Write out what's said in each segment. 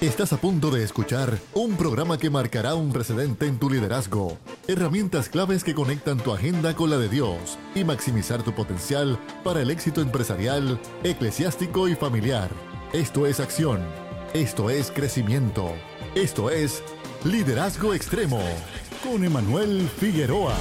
Estás a punto de escuchar un programa que marcará un precedente en tu liderazgo. Herramientas claves que conectan tu agenda con la de Dios y maximizar tu potencial para el éxito empresarial, eclesiástico y familiar. Esto es acción. Esto es crecimiento. Esto es Liderazgo Extremo con Emmanuel Figueroa.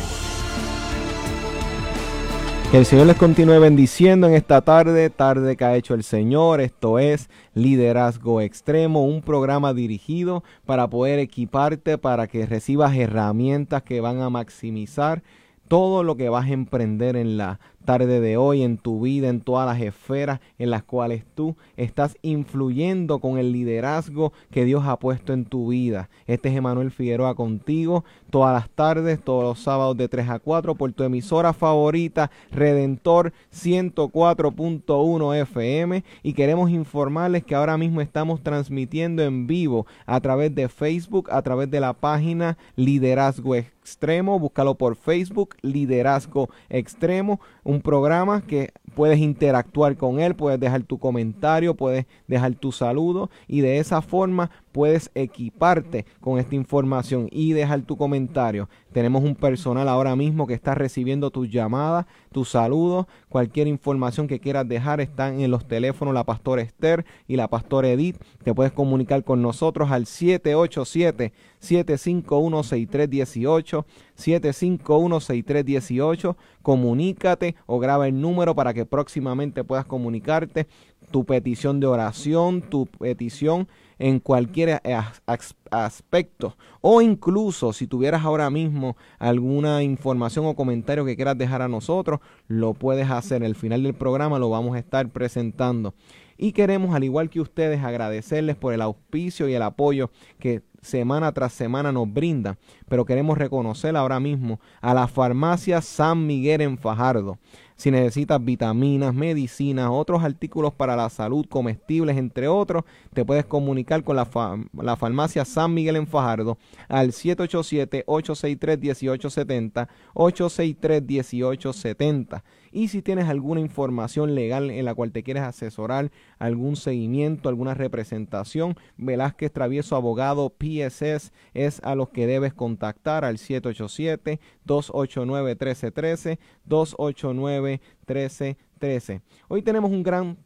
Que el Señor les continúe bendiciendo en esta tarde que ha hecho el Señor. Esto es Liderazgo Extremo, un programa dirigido para poder equiparte para que recibas herramientas que van a maximizar todo lo que vas a emprender en la tarde de hoy, en tu vida, en todas las esferas en las cuales tú estás influyendo con el liderazgo que Dios ha puesto en tu vida. Este es Emmanuel Figueroa contigo todas las tardes, todos los sábados de 3 a 4 por tu emisora favorita, Redentor 104.1 FM. Y queremos informarles que ahora mismo estamos transmitiendo en vivo a través de Facebook, a través de la página Liderazgo Extremo. Búscalo por Facebook, Liderazgo Extremo. Un programa que puedes interactuar con él, puedes dejar tu comentario, puedes dejar tu saludo y de esa forma puedes equiparte con esta información y dejar tu comentario. Tenemos un personal ahora mismo que está recibiendo tus llamadas, tus saludos, cualquier información que quieras dejar. Están en los teléfonos la pastora Esther y la pastora Edith. Te puedes comunicar con nosotros al 787-751-6318, 751-6318. Comunícate o graba el número para que próximamente puedas comunicarte tu petición de oración, tu petición en cualquier aspecto, o incluso si tuvieras ahora mismo alguna información o comentario que quieras dejar a nosotros, lo puedes hacer. Al final del programa lo vamos a estar presentando. Y queremos, al igual que ustedes, agradecerles por el auspicio y el apoyo que semana tras semana nos brindan. Pero queremos reconocer ahora mismo a la Farmacia San Miguel en Fajardo. Si necesitas vitaminas, medicinas, otros artículos para la salud, comestibles, entre otros, te puedes comunicar con la Farmacia San Miguel en Fajardo al 787-863-1870, 863-1870. Y si tienes alguna información legal en la cual te quieres asesorar, algún seguimiento, alguna representación, Velázquez Travieso Abogado PSS es a los que debes contactar al 787-289-1313, 289-1313. Hoy tenemos un gran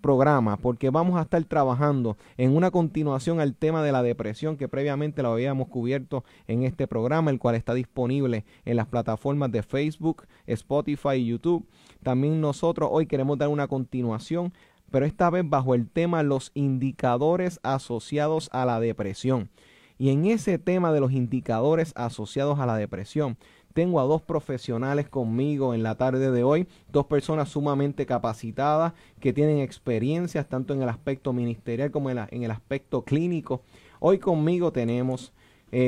programa porque vamos a estar trabajando en una continuación al tema de la depresión que previamente lo habíamos cubierto en este programa, el cual está disponible en las plataformas de Facebook, Spotify y YouTube. También nosotros hoy queremos dar una continuación, pero esta vez bajo el tema los indicadores asociados a la depresión. Y en ese tema de los indicadores asociados a la depresión, tengo a dos profesionales conmigo en la tarde de hoy, dos personas sumamente capacitadas que tienen experiencias tanto en el aspecto ministerial como en el aspecto clínico. Hoy conmigo tenemos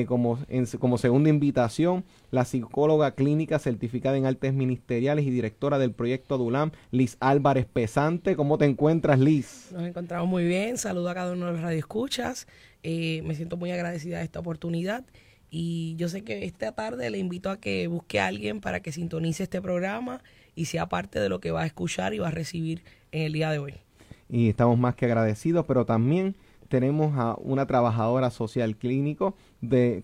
como segunda invitación la psicóloga clínica certificada en artes ministeriales y directora del proyecto DULAM, Liz Álvarez Pesante. ¿Cómo te encuentras, Liz? Nos encontramos muy bien. Saludo a cada uno de los radioescuchas. Me siento muy agradecida de esta oportunidad. Y yo sé que esta tarde le invito a que busque a alguien para que sintonice este programa y sea parte de lo que va a escuchar y va a recibir en el día de hoy. Y estamos más que agradecidos, pero también tenemos a una trabajadora social clínico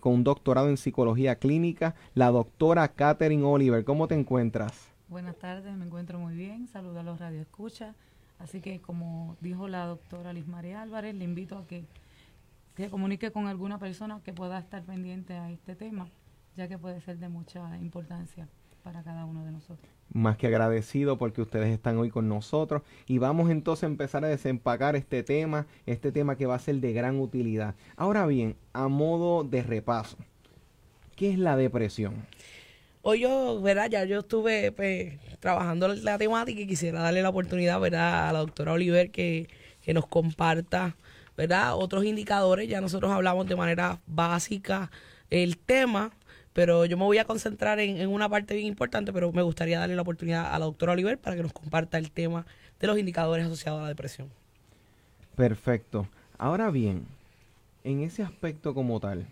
con un doctorado en psicología clínica, la doctora Katherine Oliver. ¿Cómo te encuentras? Buenas tardes, me encuentro muy bien. Saludos a los radioescuchas. Así que, como dijo la doctora Liz María Álvarez, le invito a que se comunique con alguna persona que pueda estar pendiente a este tema, ya que puede ser de mucha importancia para cada uno de nosotros. Más que agradecido porque ustedes están hoy con nosotros y vamos entonces a empezar a desempacar este tema que va a ser de gran utilidad. Ahora bien, a modo de repaso, ¿qué es la depresión? Hoy yo, ¿verdad? Ya yo estuve trabajando la temática y quisiera darle la oportunidad, ¿verdad?, a la doctora Oliver que nos comparta, ¿verdad?, otros indicadores. Ya nosotros hablamos de manera básica el tema, pero yo me voy a concentrar en una parte bien importante, pero me gustaría darle la oportunidad a la doctora Oliver para que nos comparta el tema de los indicadores asociados a la depresión. Perfecto. Ahora bien, en ese aspecto como tal,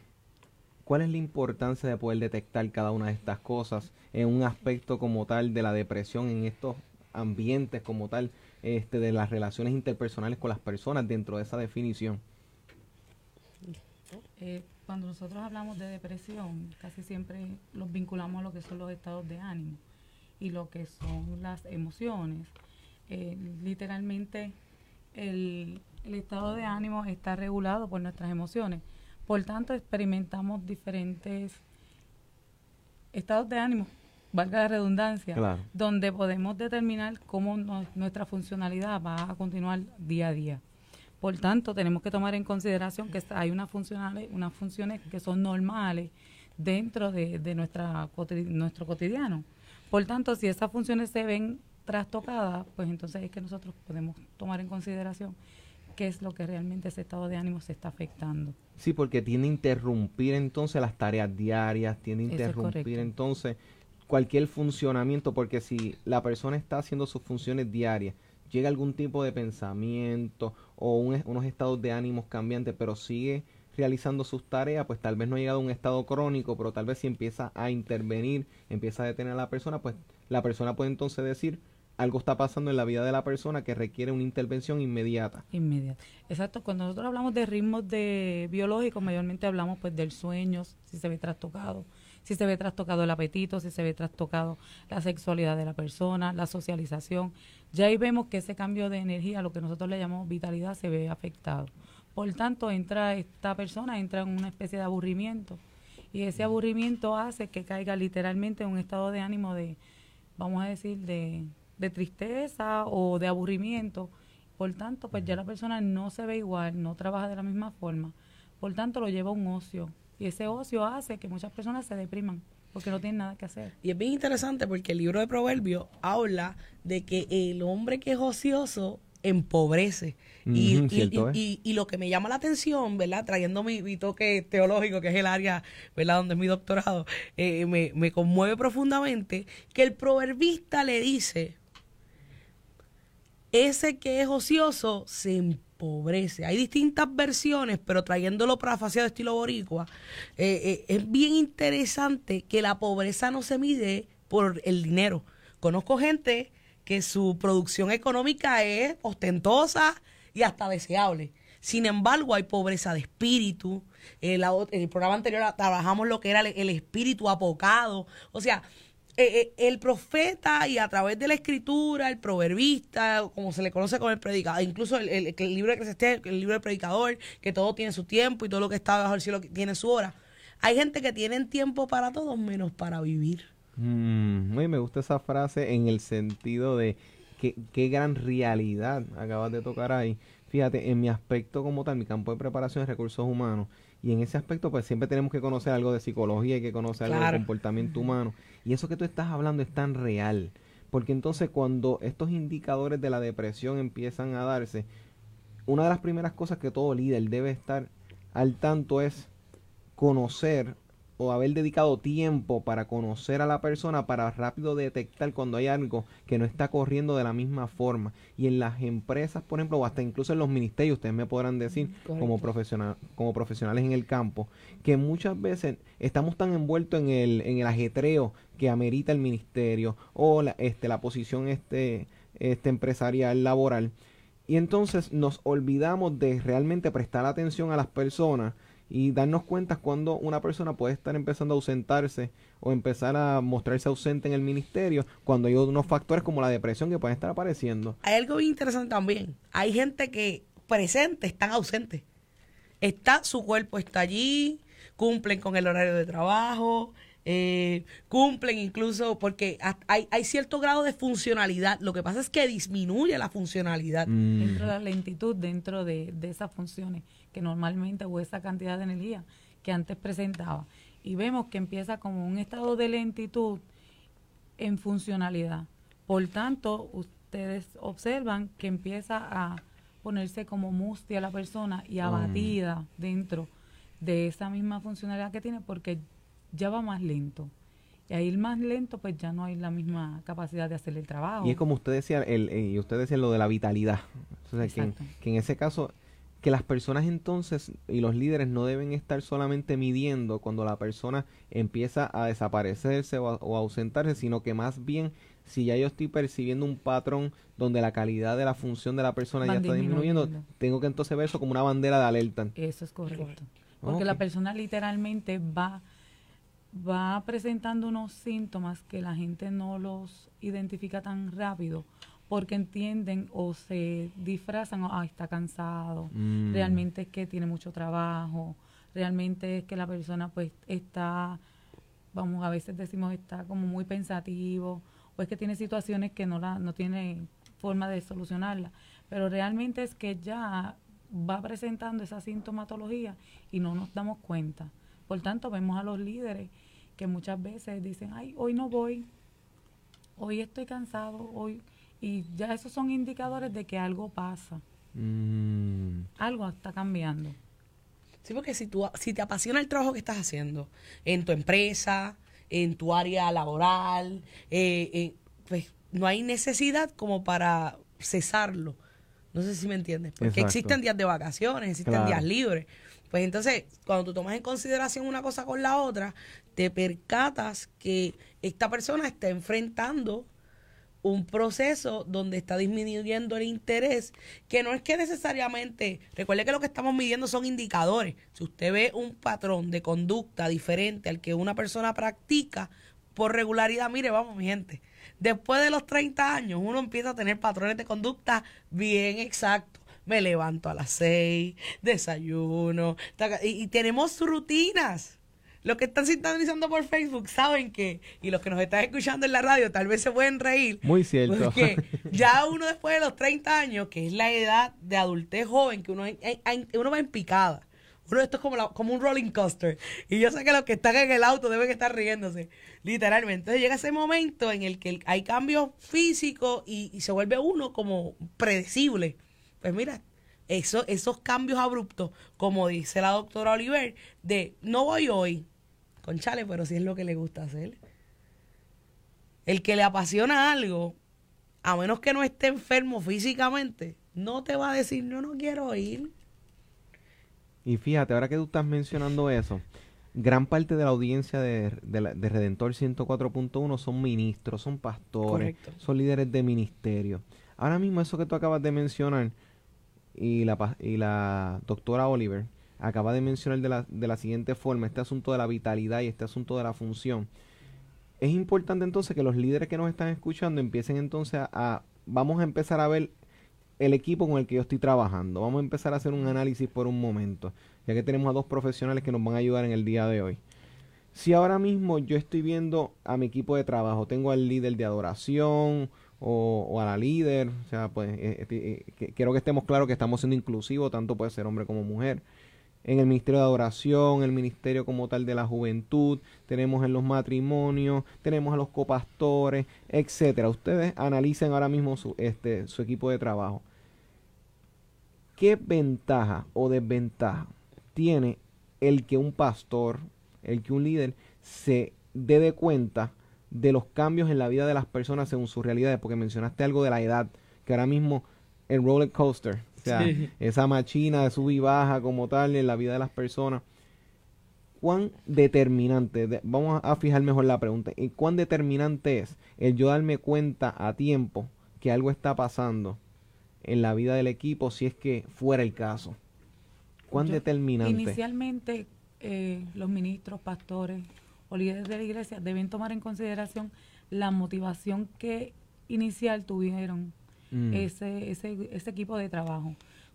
¿cuál es la importancia de poder detectar cada una de estas cosas en un aspecto como tal de la depresión en estos ambientes como tal? de las relaciones interpersonales con las personas dentro de esa definición? Cuando nosotros hablamos de depresión, casi siempre los vinculamos a lo que son los estados de ánimo y lo que son las emociones. Literalmente el estado de ánimo está regulado por nuestras emociones. Por tanto, experimentamos diferentes estados de ánimo, valga la redundancia, claro, donde podemos determinar cómo nuestra funcionalidad va a continuar día a día. Por tanto, tenemos que tomar en consideración que hay unas funciones que son normales dentro de nuestro cotidiano. Por tanto, si esas funciones se ven trastocadas, pues entonces es que nosotros podemos tomar en consideración qué es lo que realmente ese estado de ánimo se está afectando. Sí, porque tiende a interrumpir entonces las tareas diarias, tiende a interrumpir entonces cualquier funcionamiento, porque si la persona está haciendo sus funciones diarias, llega algún tipo de pensamiento o unos estados de ánimos cambiantes, pero sigue realizando sus tareas, pues tal vez no ha llegado a un estado crónico, pero tal vez si empieza a intervenir, empieza a detener a la persona, pues la persona puede entonces decir, algo está pasando en la vida de la persona que requiere una intervención inmediata. Inmediata. Exacto. Cuando nosotros hablamos de ritmos biológicos, mayormente hablamos pues del sueño, si se ve trastocado. Si se ve trastocado el apetito, si se ve trastocado la sexualidad de la persona, la socialización. Ya ahí vemos que ese cambio de energía, lo que nosotros le llamamos vitalidad, se ve afectado. Por tanto, esta persona entra en una especie de aburrimiento. Y ese aburrimiento hace que caiga literalmente en un estado de ánimo de, vamos a decir, de tristeza o de aburrimiento. Por tanto, pues ya la persona no se ve igual, no trabaja de la misma forma. Por tanto, lo lleva a un ocio. Y ese ocio hace que muchas personas se depriman porque no tienen nada que hacer. Y es bien interesante porque el libro de Proverbios habla de que el hombre que es ocioso empobrece. Y lo que me llama la atención, ¿verdad? Trayendo mi toque teológico, que es el área, ¿verdad?, donde es mi doctorado, me conmueve profundamente que el proverbista le dice, ese que es ocioso se empobrece. Hay distintas versiones, pero trayéndolo para fraseado estilo boricua, es bien interesante que la pobreza no se mide por el dinero. Conozco gente que su producción económica es ostentosa y hasta deseable. Sin embargo, hay pobreza de espíritu. En el programa anterior trabajamos lo que era el espíritu apocado. O sea, el profeta y a través de la escritura, el proverbista, como se le conoce como el predicador, incluso el libro que se esté, el libro del predicador, que todo tiene su tiempo y todo lo que está bajo el cielo tiene su hora. Hay gente que tiene tiempo para todo menos para vivir. Me gusta esa frase en el sentido de qué gran realidad acabas de tocar ahí. Fíjate, en mi aspecto como tal, mi campo de preparación es recursos humanos. Y en ese aspecto, pues siempre tenemos que conocer algo de psicología, hay que conocer algo de comportamiento humano. Y eso que tú estás hablando es tan real. Porque entonces cuando estos indicadores de la depresión empiezan a darse, una de las primeras cosas que todo líder debe estar al tanto es conocer o haber dedicado tiempo para conocer a la persona para rápido detectar cuando hay algo que no está corriendo de la misma forma. Y en las empresas, por ejemplo, o hasta incluso en los ministerios, ustedes me podrán decir, como profesionales en el campo, que muchas veces estamos tan envueltos en el ajetreo que amerita el ministerio o la posición empresarial, laboral. Y entonces nos olvidamos de realmente prestar atención a las personas y darnos cuenta cuando una persona puede estar empezando a ausentarse o empezar a mostrarse ausente en el ministerio cuando hay unos factores como la depresión que pueden estar apareciendo. Hay algo bien interesante también. Hay gente que presente, están ausentes. Su cuerpo está allí, cumplen con el horario de trabajo, cumplen incluso porque hay cierto grado de funcionalidad. Lo que pasa es que disminuye la funcionalidad. Dentro de la lentitud, dentro de esas funciones que normalmente o esa cantidad de energía que antes presentaba. Y vemos que empieza como un estado de lentitud en funcionalidad. Por tanto, ustedes observan que empieza a ponerse como mustia la persona y abatida dentro de esa misma funcionalidad que tiene porque ya va más lento. Y al ir más lento, pues ya no hay la misma capacidad de hacer el trabajo. Y es como usted decía, usted decía lo de la vitalidad. O sea, que en ese caso, que las personas entonces y los líderes no deben estar solamente midiendo cuando la persona empieza a desaparecerse o a ausentarse, sino que más bien si ya yo estoy percibiendo un patrón donde la calidad de la función de la persona ya está disminuyendo, tengo que entonces ver eso como una bandera de alerta. Eso es correcto. Porque la persona literalmente va presentando unos síntomas que la gente no los identifica tan rápido porque entienden o se disfrazan, está cansado, realmente es que tiene mucho trabajo, realmente es que la persona pues está, a veces decimos está como muy pensativo, o es que tiene situaciones que no tiene forma de solucionarla, pero realmente es que ya va presentando esa sintomatología y no nos damos cuenta. Por tanto, vemos a los líderes que muchas veces dicen, ay, hoy no voy, hoy estoy cansado, hoy... Y ya esos son indicadores de que algo pasa. Algo está cambiando. Sí, porque si te apasiona el trabajo que estás haciendo en tu empresa, en tu área laboral, pues no hay necesidad como para cesarlo. No sé si me entiendes. Porque existen días de vacaciones, existen días libres. Pues entonces, cuando tú tomas en consideración una cosa con la otra, te percatas que esta persona está enfrentando un proceso donde está disminuyendo el interés, que no es que necesariamente, recuerde que lo que estamos midiendo son indicadores. Si usted ve un patrón de conducta diferente al que una persona practica por regularidad, mire, vamos mi gente, después de los 30 años uno empieza a tener patrones de conducta bien exactos. Me levanto a las 6, desayuno, y tenemos rutinas. Los que están sintonizando por Facebook saben que, y los que nos están escuchando en la radio tal vez se pueden reír. Muy cierto. Porque ya uno después de los 30 años, que es la edad de adultez joven, que uno va en picada. Esto es como un rolling coaster. Y yo sé que los que están en el auto deben estar riéndose, literalmente. Entonces llega ese momento en el que hay cambios físicos y se vuelve uno como predecible. Pues mira, esos cambios abruptos, como dice la doctora Oliver, de no voy hoy, conchale, pero si es lo que le gusta hacer. El que le apasiona algo, a menos que no esté enfermo físicamente, no te va a decir, no quiero ir. Y fíjate, ahora que tú estás mencionando eso, gran parte de la audiencia de Redentor 104.1 son ministros, son pastores, correcto, son líderes de ministerio. Ahora mismo eso que tú acabas de mencionar y la doctora Oliver acaba de mencionar de la siguiente forma, este asunto de la vitalidad y este asunto de la función. Es importante entonces que los líderes que nos están escuchando empiecen entonces vamos a empezar a ver el equipo con el que yo estoy trabajando. Vamos a empezar a hacer un análisis por un momento, ya que tenemos a dos profesionales que nos van a ayudar en el día de hoy. Si ahora mismo yo estoy viendo a mi equipo de trabajo, tengo al líder de adoración, o a la líder, o sea, pues quiero que estemos claros que estamos siendo inclusivos, tanto puede ser hombre como mujer. En el ministerio de adoración, el ministerio como tal de la juventud, tenemos en los matrimonios, tenemos a los copastores, etcétera. Ustedes analicen ahora mismo su equipo de trabajo. ¿Qué ventaja o desventaja tiene el que un pastor, el que un líder se dé de cuenta de los cambios en la vida de las personas según sus realidades? Porque mencionaste algo de la edad, que ahora mismo el roller coaster, o sea, sí, esa machina de sub y baja como tal en la vida de las personas, ¿cuán determinante, vamos a fijar mejor la pregunta, ¿y cuán determinante es el yo darme cuenta a tiempo que algo está pasando en la vida del equipo, si es que fuera el caso? ¿Cuán determinante? Inicialmente los ministros, pastores o líderes de la iglesia deben tomar en consideración la motivación que inicial tuvieron ese equipo de trabajo.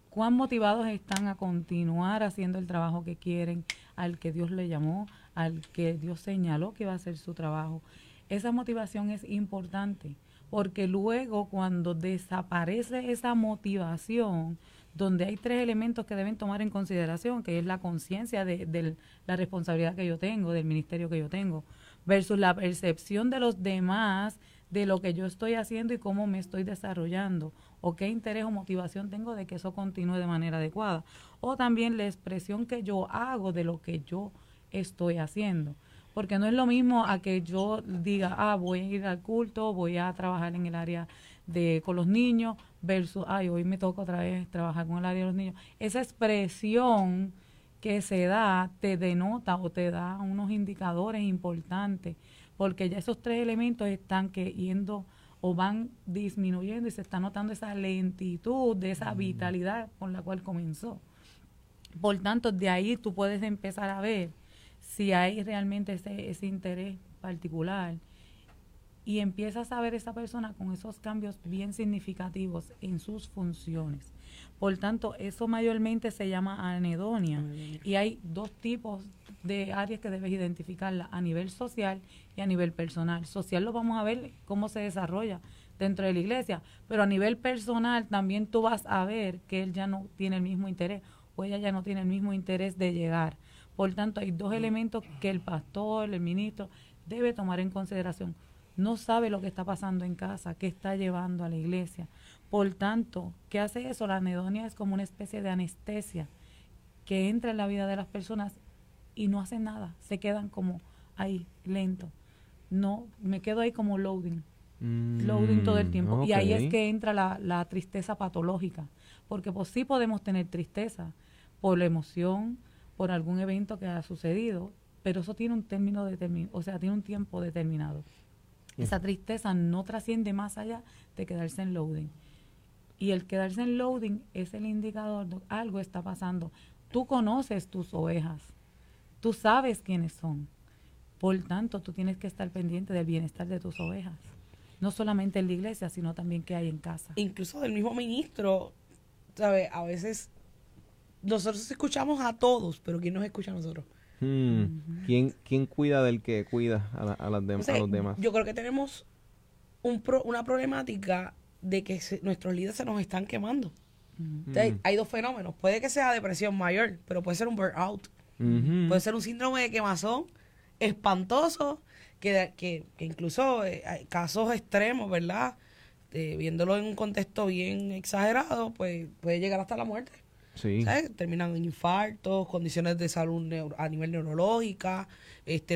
Cuán motivados están a continuar haciendo el trabajo que quieren, al que Dios le llamó, al que Dios señaló que va a hacer su trabajo. Esa motivación es importante, porque luego cuando desaparece esa motivación, donde hay tres elementos que deben tomar en consideración, que es la conciencia de la responsabilidad que yo tengo, del ministerio que yo tengo, versus la percepción de los demás de lo que yo estoy haciendo y cómo me estoy desarrollando, o qué interés o motivación tengo de que eso continúe de manera adecuada, o también la expresión que yo hago de lo que yo estoy haciendo. Porque no es lo mismo a que yo diga, voy a ir al culto, voy a trabajar en el área con los niños, versus, hoy me toca otra vez trabajar con el área de los niños. Esa expresión que se da te denota o te da unos indicadores importantes, porque ya esos tres elementos están que yendo o van disminuyendo y se está notando esa lentitud de esa vitalidad con la cual comenzó. Por tanto, de ahí tú puedes empezar a ver si hay realmente ese interés particular y empiezas a ver esa persona con esos cambios bien significativos en sus funciones. Por tanto, eso mayormente se llama anedonia. Y hay dos tipos de áreas que debes identificarla a nivel social y a nivel personal. Social lo vamos a ver cómo se desarrolla dentro de la iglesia, pero a nivel personal también tú vas a ver que él ya no tiene el mismo interés o ella ya no tiene el mismo interés de llegar. Por tanto, hay dos elementos que el pastor, el ministro, debe tomar en consideración. No sabe lo que está pasando en casa, qué está llevando a la iglesia. Por tanto, ¿qué hace eso? La anedonia es como una especie de anestesia que entra en la vida de las personas y no hacen nada, se quedan como ahí, lento. No, me quedo ahí como loading todo el tiempo. Okay. Y ahí es que entra la tristeza patológica, porque pues sí podemos tener tristeza por la emoción, por algún evento que ha sucedido, pero eso tiene un término determinado, o sea, tiene un tiempo determinado. Esa tristeza no trasciende más allá de quedarse en loading. Y el quedarse en loading es el indicador de algo está pasando. Tú conoces tus ovejas, tú sabes quiénes son. Por tanto, tú tienes que estar pendiente del bienestar de tus ovejas. No solamente en la iglesia, sino también que hay en casa. Incluso del mismo ministro, ¿sabes? A veces nosotros escuchamos a todos, pero ¿quién nos escucha a nosotros? ¿Quién cuida del que cuida a los demás? Yo creo que tenemos una problemática de que nuestros líderes se nos están quemando. Entonces, hay dos fenómenos. Puede que sea depresión mayor, pero puede ser un burnout. Puede ser un síndrome de quemazón espantoso, que incluso hay casos extremos, ¿verdad? Viéndolo en un contexto bien exagerado, pues puede llegar hasta la muerte. Sí. ¿Sabes? Terminan en infartos, condiciones de salud a nivel neurológica,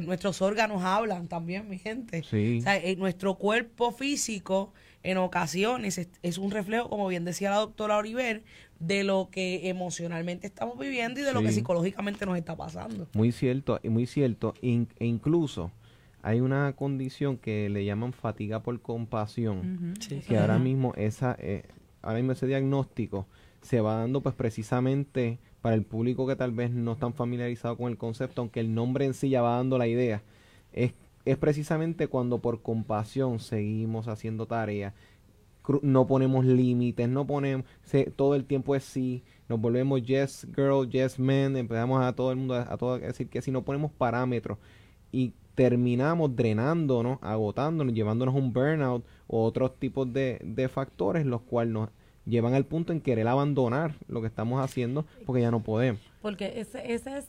nuestros órganos hablan también, mi gente. Sí. ¿Sabes? Nuestro cuerpo físico en ocasiones es un reflejo, como bien decía la doctora Oliver, de lo que emocionalmente estamos viviendo y de lo que psicológicamente nos está pasando. Muy cierto, incluso hay una condición que le llaman fatiga por compasión, que ahora mismo ese diagnóstico se va dando pues precisamente para el público que tal vez no están familiarizado con el concepto, aunque el nombre en sí ya va dando la idea. Es precisamente cuando por compasión seguimos haciendo tareas, no ponemos límites, todo el tiempo es sí, nos volvemos yes girl, yes man, empezamos a todo el mundo a decir que sí, no ponemos parámetros y terminamos drenándonos, agotándonos, llevándonos un burnout o otros tipos de factores los cuales nos llevan al punto en querer abandonar lo que estamos haciendo porque ya no podemos. Porque esa es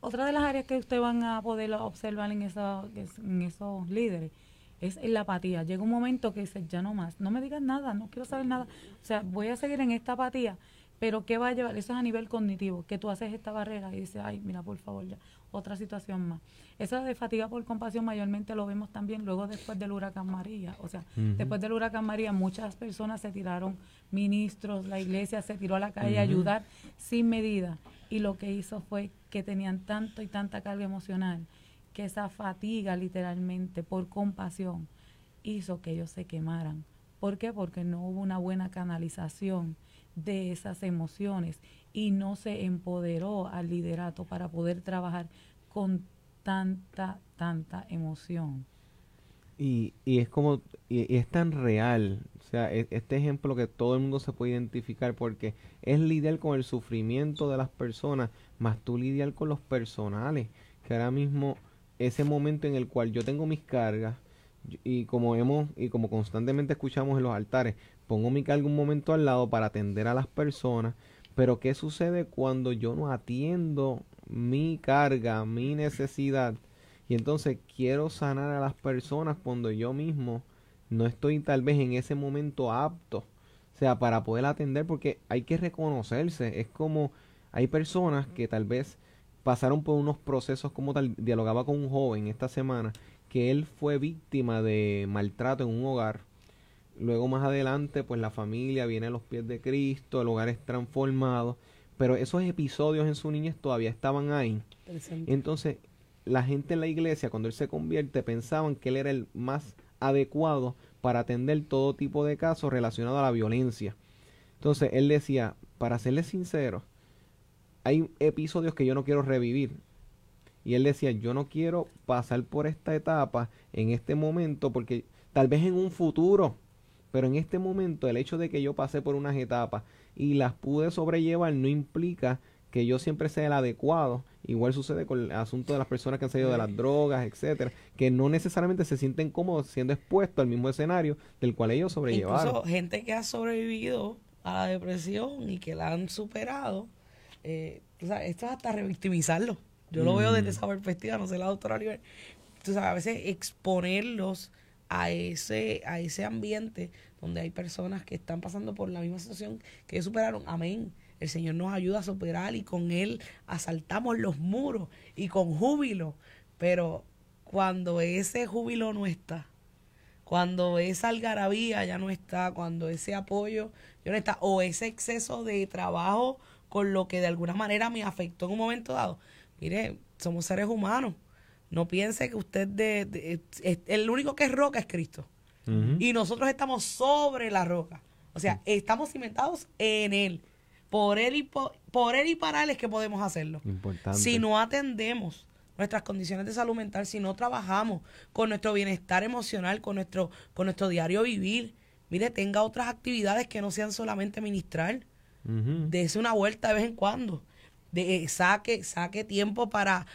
otra de las áreas que ustedes van a poder observar en esos líderes, es la apatía. Llega un momento que dices, ya no más, no me digas nada, no quiero saber nada. O sea, voy a seguir en esta apatía, pero ¿qué va a llevar? Eso es a nivel cognitivo, que tú haces esta barrera y dices, ay, mira, por favor, ya, otra situación más. Eso de fatiga por compasión mayormente lo vemos también luego después del huracán María. O sea, después del huracán María muchas personas se tiraron, ministros, la iglesia se tiró a la calle a ayudar sin medida. Y lo que hizo fue que tenían tanto y tanta carga emocional que esa fatiga literalmente por compasión hizo que ellos se quemaran. ¿Por qué? Porque no hubo una buena canalización de esas emociones y no se empoderó al liderato para poder trabajar con tanta emoción. Y es como, y es tan real, o sea, este ejemplo que todo el mundo se puede identificar porque es lidiar con el sufrimiento de las personas, más tú lidiar con los personales, que ahora mismo ese momento en el cual yo tengo mis cargas, y como constantemente escuchamos en los altares, pongo mi carga un momento al lado para atender a las personas, pero ¿qué sucede cuando yo no atiendo mi carga, mi necesidad? Y entonces quiero sanar a las personas cuando yo mismo no estoy tal vez en ese momento apto, o sea, para poder atender, porque hay que reconocerse. Es como hay personas que tal vez pasaron por unos procesos como tal. Dialogaba con un joven esta semana que él fue víctima de maltrato en un hogar. Luego más adelante pues la familia viene a los pies de Cristo, el hogar es transformado, pero esos episodios en su niñez todavía estaban ahí. Entonces la gente en la iglesia, cuando él se convierte, pensaban que él era el más adecuado para atender todo tipo de casos relacionados a la violencia. Entonces él decía, para serles sincero, hay episodios que yo no quiero revivir. Y él decía, yo no quiero pasar por esta etapa en este momento, porque tal vez en un futuro, pero en este momento el hecho de que yo pasé por unas etapas y las pude sobrellevar no implica que yo siempre sea el adecuado. Igual sucede con el asunto de las personas que han salido de las drogas, etcétera, que no necesariamente se sienten cómodos siendo expuestos al mismo escenario del cual ellos sobrellevaron. Incluso gente que ha sobrevivido a la depresión y que la han superado, o sea, esto es hasta revictimizarlo. Yo lo veo desde esa perspectiva, no sé la doctora Oliver. Tú sabes, a veces exponerlos a ese ambiente donde hay personas que están pasando por la misma situación que ellos superaron. Amén. El Señor nos ayuda a superar y con Él asaltamos los muros y con júbilo. Pero cuando ese júbilo no está, cuando esa algarabía ya no está, cuando ese apoyo ya no está, o ese exceso de trabajo con lo que de alguna manera me afectó en un momento dado. Mire, somos seres humanos. No piense que usted, el único que es roca es Cristo. Uh-huh. Y nosotros estamos sobre la roca. O sea, estamos cimentados en Él. Por él y para Él es que podemos hacerlo. Importante. Si no atendemos nuestras condiciones de salud mental, si no trabajamos con nuestro bienestar emocional, con nuestro diario vivir, mire, tenga otras actividades que no sean solamente ministrar. Uh-huh. Dese una vuelta de vez en cuando. Saque tiempo para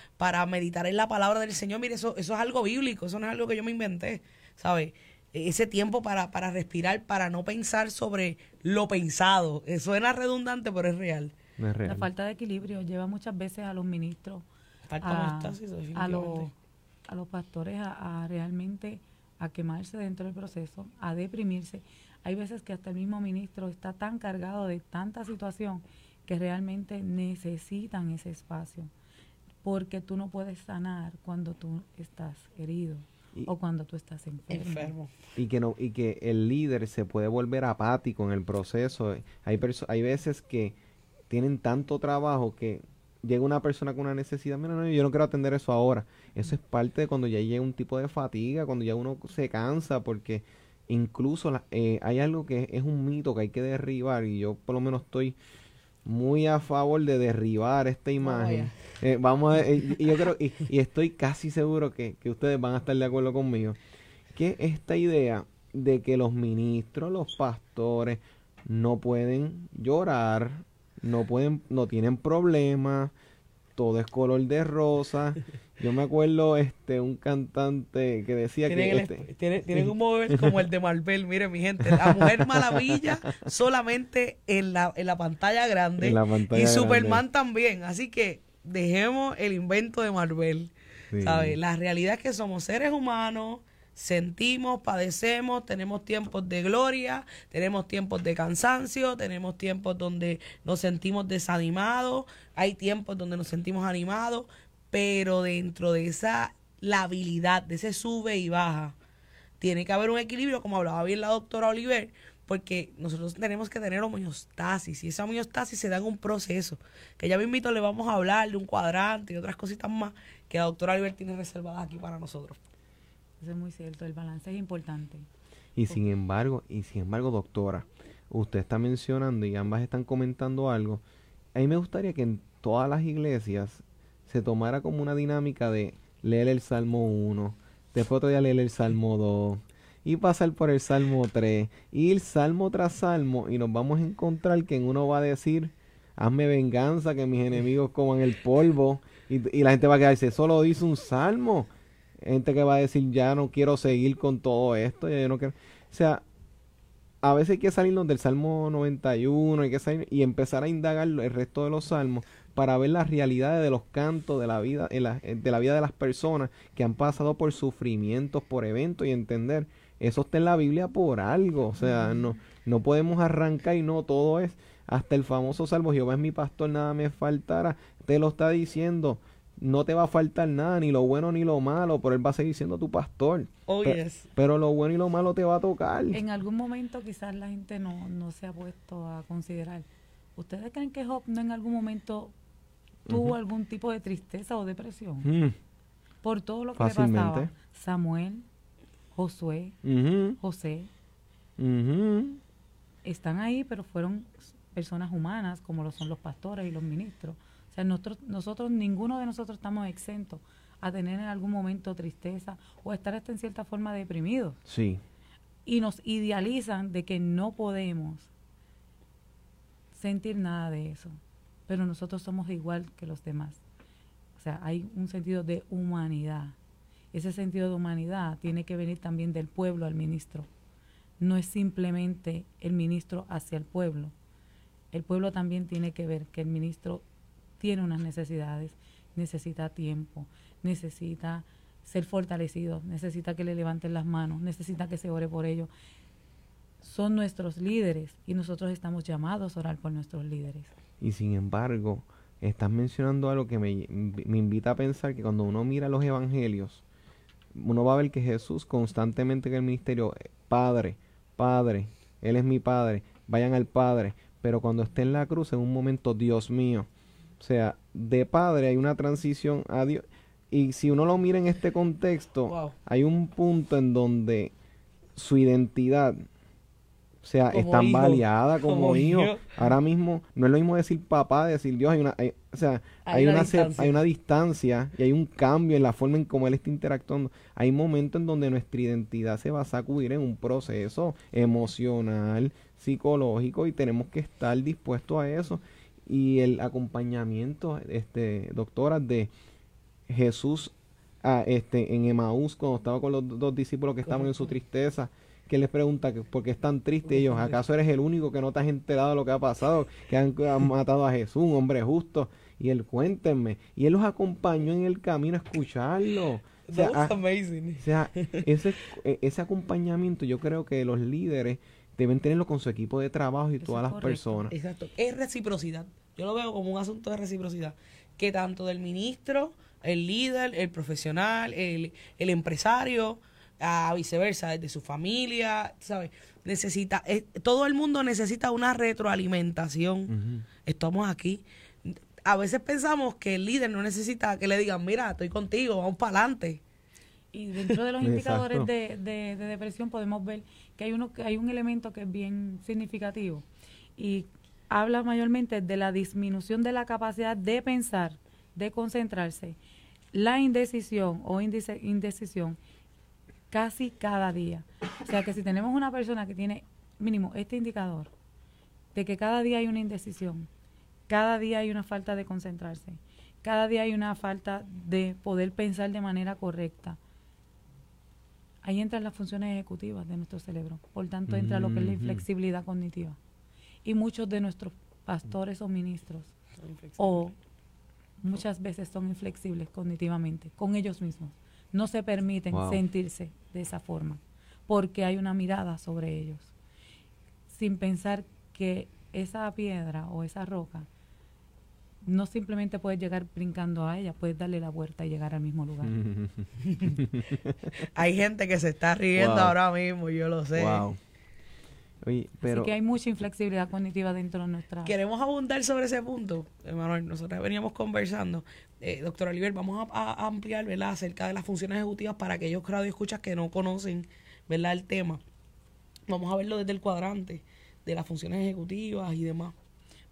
meditar en la palabra del Señor. Mire, eso es algo bíblico, eso no es algo que yo me inventé, ¿sabes? Ese tiempo para respirar, para no pensar sobre lo pensado. Eso era redundante, pero es real. No es real. La falta de equilibrio lleva muchas veces a los ministros, a los pastores a realmente a quemarse dentro del proceso, a deprimirse. Hay veces que hasta el mismo ministro está tan cargado de tanta situación que realmente necesitan ese espacio, porque tú no puedes sanar cuando tú estás herido o cuando tú estás enfermo. Y que el líder se puede volver apático en el proceso. Hay veces que tienen tanto trabajo que llega una persona con una necesidad, mira, no, yo no quiero atender eso ahora. Eso es parte de cuando ya llega un tipo de fatiga, cuando ya uno se cansa, porque incluso hay algo que es un mito que hay que derribar, y yo por lo menos estoy muy a favor de derribar esta imagen. Yo creo, y estoy casi seguro que ustedes van a estar de acuerdo conmigo, que esta idea de que los ministros, los pastores, no pueden llorar, no tienen problemas, todo es color de rosa. Yo me acuerdo un cantante que decía tienen un mover como el de Marvel. Mire, mi gente, la Mujer Maravilla solamente en la pantalla grande, y Superman también. Así que dejemos el invento de Marvel. Sí. ¿Sabes? La realidad es que somos seres humanos, sentimos, padecemos, tenemos tiempos de gloria, tenemos tiempos de cansancio, tenemos tiempos donde nos sentimos desanimados, hay tiempos donde nos sentimos animados. Pero dentro de esa labilidad, de ese sube y baja, tiene que haber un equilibrio, como hablaba bien la doctora Oliver, porque nosotros tenemos que tener homeostasis, y esa homeostasis se da en un proceso, que ya mismito le vamos a hablar de un cuadrante y otras cositas más que la doctora Oliver tiene reservadas aquí para nosotros. Eso es muy cierto, el balance es importante. Y sin embargo, doctora, usted está mencionando y ambas están comentando algo. A mí me gustaría que en todas las iglesias se tomara como una dinámica de leer el Salmo 1, después otro día leer el Salmo 2, y pasar por el Salmo 3, y ir salmo tras salmo, y nos vamos a encontrar que en uno va a decir, hazme venganza, que mis enemigos coman el polvo, y la gente va a quedarse, solo dice un salmo. Gente que va a decir, ya no quiero seguir con todo esto, ya yo no quiero. O sea, a veces hay que salirnos del Salmo 91, hay que salir y empezar a indagar el resto de los salmos, para ver las realidades de los cantos de la vida, de la vida de las personas que han pasado por sufrimientos, por eventos, y entender, eso está en la Biblia por algo. O sea, no podemos arrancar y no todo es, hasta el famoso salmo, Jehová es mi pastor, nada me faltará, te lo está diciendo, no te va a faltar nada, ni lo bueno ni lo malo, pero Él va a seguir siendo tu pastor. Oh, yes. Pero lo bueno y lo malo te va a tocar. En algún momento quizás la gente no se ha puesto a considerar, ¿ustedes creen que Job no en algún momento tuvo algún tipo de tristeza o depresión por todo lo que le pasaba? Samuel, Josué, uh-huh, José, uh-huh, están ahí, pero fueron personas humanas, como lo son los pastores y los ministros. O sea, nosotros, ninguno de nosotros estamos exentos a tener en algún momento tristeza o estar hasta en cierta forma deprimidos. Sí. Y nos idealizan de que no podemos sentir nada de eso, pero nosotros somos igual que los demás. O sea, hay un sentido de humanidad. Ese sentido de humanidad tiene que venir también del pueblo al ministro. No es simplemente el ministro hacia el pueblo. El pueblo también tiene que ver que el ministro tiene unas necesidades, necesita tiempo, necesita ser fortalecido, necesita que le levanten las manos, necesita que se ore por ellos. Son nuestros líderes y nosotros estamos llamados a orar por nuestros líderes. Y sin embargo, estás mencionando algo que me invita a pensar que cuando uno mira los evangelios, uno va a ver que Jesús constantemente en el ministerio, Padre, Padre, Él es mi Padre, vayan al Padre, pero cuando esté en la cruz en un momento, Dios mío. O sea, de Padre hay una transición a Dios. Y si uno lo mira en este contexto, wow, hay un punto en donde su identidad, o sea, como está baleada como hijo. Ahora mismo no es lo mismo decir papá, decir Dios. Hay una distancia y hay un cambio en la forma en cómo él está interactuando. Hay momentos en donde nuestra identidad se va a sacudir en un proceso emocional, psicológico, y tenemos que estar dispuestos a eso. Y el acompañamiento, doctora, de Jesús en Emaús, cuando estaba con los dos discípulos que estaban en su tristeza, que les pregunta por qué están tristes ellos. ¿Acaso eres el único que no te has enterado de lo que ha pasado? Que han matado a Jesús, un hombre justo. Y él, cuéntenme. Y él los acompañó en el camino a escucharlo. O sea, ese acompañamiento yo creo que los líderes deben tenerlo con su equipo de trabajo y eso, todas las personas. Exacto. Es reciprocidad. Yo lo veo como un asunto de reciprocidad. Que tanto del ministro, el líder, el profesional, el empresario, a viceversa, desde su familia, ¿sabes? Todo el mundo necesita una retroalimentación. Uh-huh. Estamos aquí. A veces pensamos que el líder no necesita que le digan, mira, estoy contigo, vamos para adelante. Y dentro de los indicadores de depresión podemos ver que hay un elemento que es bien significativo y habla mayormente de la disminución de la capacidad de pensar, de concentrarse, la indecisión o indecisión casi cada día. O sea que si tenemos una persona que tiene mínimo este indicador de que cada día hay una indecisión, cada día hay una falta de concentrarse, cada día hay una falta de poder pensar de manera correcta, ahí entran las funciones ejecutivas de nuestro cerebro. Por tanto, entra lo que es la inflexibilidad cognitiva. Y muchos de nuestros pastores o ministros o muchas veces son inflexibles cognitivamente con ellos mismos. No se permiten sentirse de esa forma, porque hay una mirada sobre ellos, sin pensar que esa piedra o esa roca no simplemente puedes llegar brincando a ella, puedes darle la vuelta y llegar al mismo lugar. Hay gente que se está riendo ahora mismo, yo lo sé. Wow. Oye, pero así que hay mucha inflexibilidad cognitiva dentro de nuestra... Queremos abundar sobre ese punto, Emmanuel. Nosotros veníamos conversando. Doctora Oliver, vamos a ampliar, ¿verdad?, acerca de las funciones ejecutivas para aquellos radioescuchas que no conocen, ¿verdad?, el tema. Vamos a verlo desde el cuadrante de las funciones ejecutivas y demás.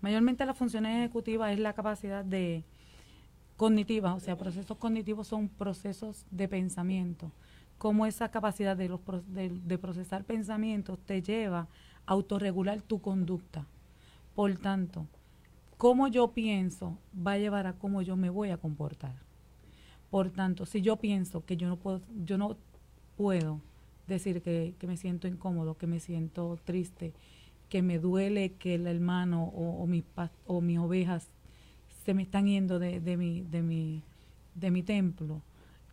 Mayormente las funciones ejecutivas es la capacidad de cognitiva, o sea, procesos cognitivos son procesos de pensamiento. Cómo esa capacidad de procesar pensamientos te lleva a autorregular tu conducta. Por tanto, cómo yo pienso va a llevar a cómo yo me voy a comportar. Por tanto, si yo pienso que yo no puedo decir que me siento incómodo, que me siento triste, que me duele que el hermano o mis ovejas se me están yendo de mi templo,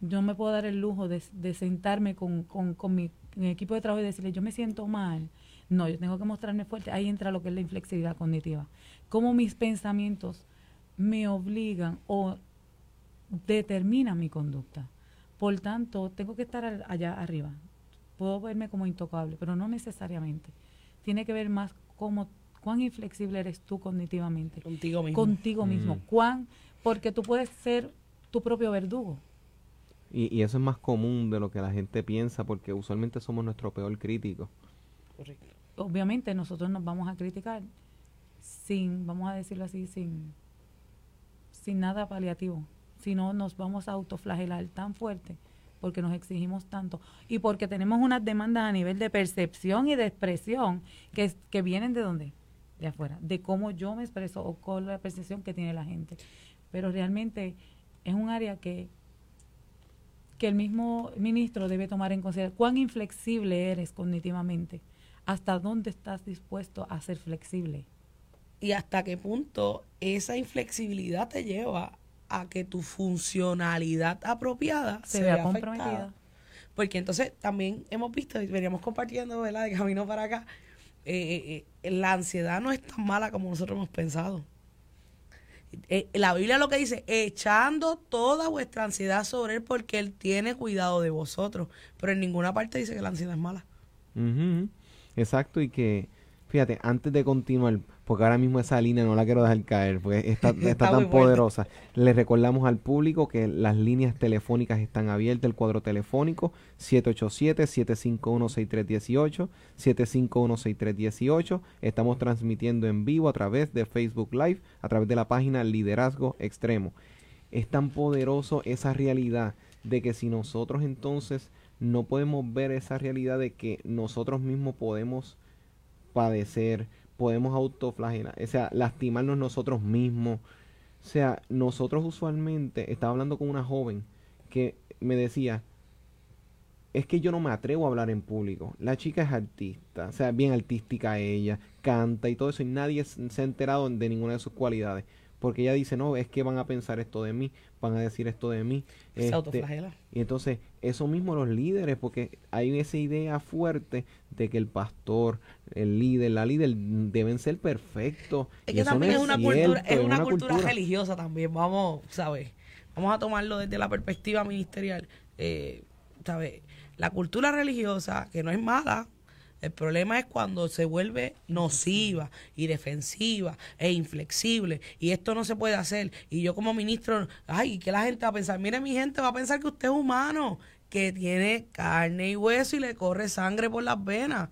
yo me puedo dar el lujo de sentarme con mi equipo de trabajo y decirle, yo me siento mal. No, yo tengo que mostrarme fuerte. Ahí entra lo que es la inflexibilidad cognitiva. Cómo mis pensamientos me obligan o determinan mi conducta. Por tanto, tengo que estar allá arriba. Puedo verme como intocable, pero no necesariamente. Tiene que ver más cuán inflexible eres tú cognitivamente. Contigo mismo. Porque tú puedes ser tu propio verdugo. Y eso es más común de lo que la gente piensa, porque usualmente somos nuestro peor crítico. Correcto. Obviamente nosotros nos vamos a criticar sin, vamos a decirlo así, sin nada paliativo. Si no, nos vamos a autoflagelar tan fuerte porque nos exigimos tanto y porque tenemos unas demandas a nivel de percepción y de expresión que vienen de dónde, de afuera, de cómo yo me expreso o con la percepción que tiene la gente. Pero realmente es un área que el mismo ministro debe tomar en consideración. ¿Cuán inflexible eres cognitivamente? ¿Hasta dónde estás dispuesto a ser flexible? Y hasta qué punto esa inflexibilidad te lleva a que tu funcionalidad apropiada se vea comprometida. Afectada. Porque entonces también hemos visto, y veníamos compartiendo, ¿verdad?, de camino para acá, la ansiedad no es tan mala como nosotros hemos pensado. La Biblia lo que dice, echando toda vuestra ansiedad sobre él porque él tiene cuidado de vosotros. Pero en ninguna parte dice que la ansiedad es mala. Uh-huh. Exacto, y que, fíjate, antes de continuar, porque ahora mismo esa línea no la quiero dejar caer, porque está tan poderosa. Le recordamos al público que las líneas telefónicas están abiertas, el cuadro telefónico 787-751-6318, 751-6318. Estamos transmitiendo en vivo a través de Facebook Live, a través de la página Liderazgo Extremo. Es tan poderoso esa realidad de que si nosotros entonces no podemos ver esa realidad de que nosotros mismos podemos padecer, podemos autoflagelar, o sea, lastimarnos nosotros mismos. O sea, nosotros usualmente, estaba hablando con una joven que me decía, es que yo no me atrevo a hablar en público. La chica es artista, o sea, bien artística ella, canta y todo eso, y nadie se ha enterado de ninguna de sus cualidades. Porque ella dice, no, es que van a pensar esto de mí, van a decir esto de mí. Se autoflagela. Y entonces, eso mismo los líderes, porque hay esa idea fuerte de que el pastor, el líder, la líder, deben ser perfectos. Es que también es una cultura religiosa también, vamos, ¿sabes? Vamos a tomarlo desde la perspectiva ministerial. ¿Sabes? La cultura religiosa, que no es mala, el problema es cuando se vuelve nociva y defensiva e inflexible. Y esto no se puede hacer. Y yo como ministro, ay, ¿qué la gente va a pensar? Mire, mi gente va a pensar que usted es humano, que tiene carne y hueso y le corre sangre por las venas.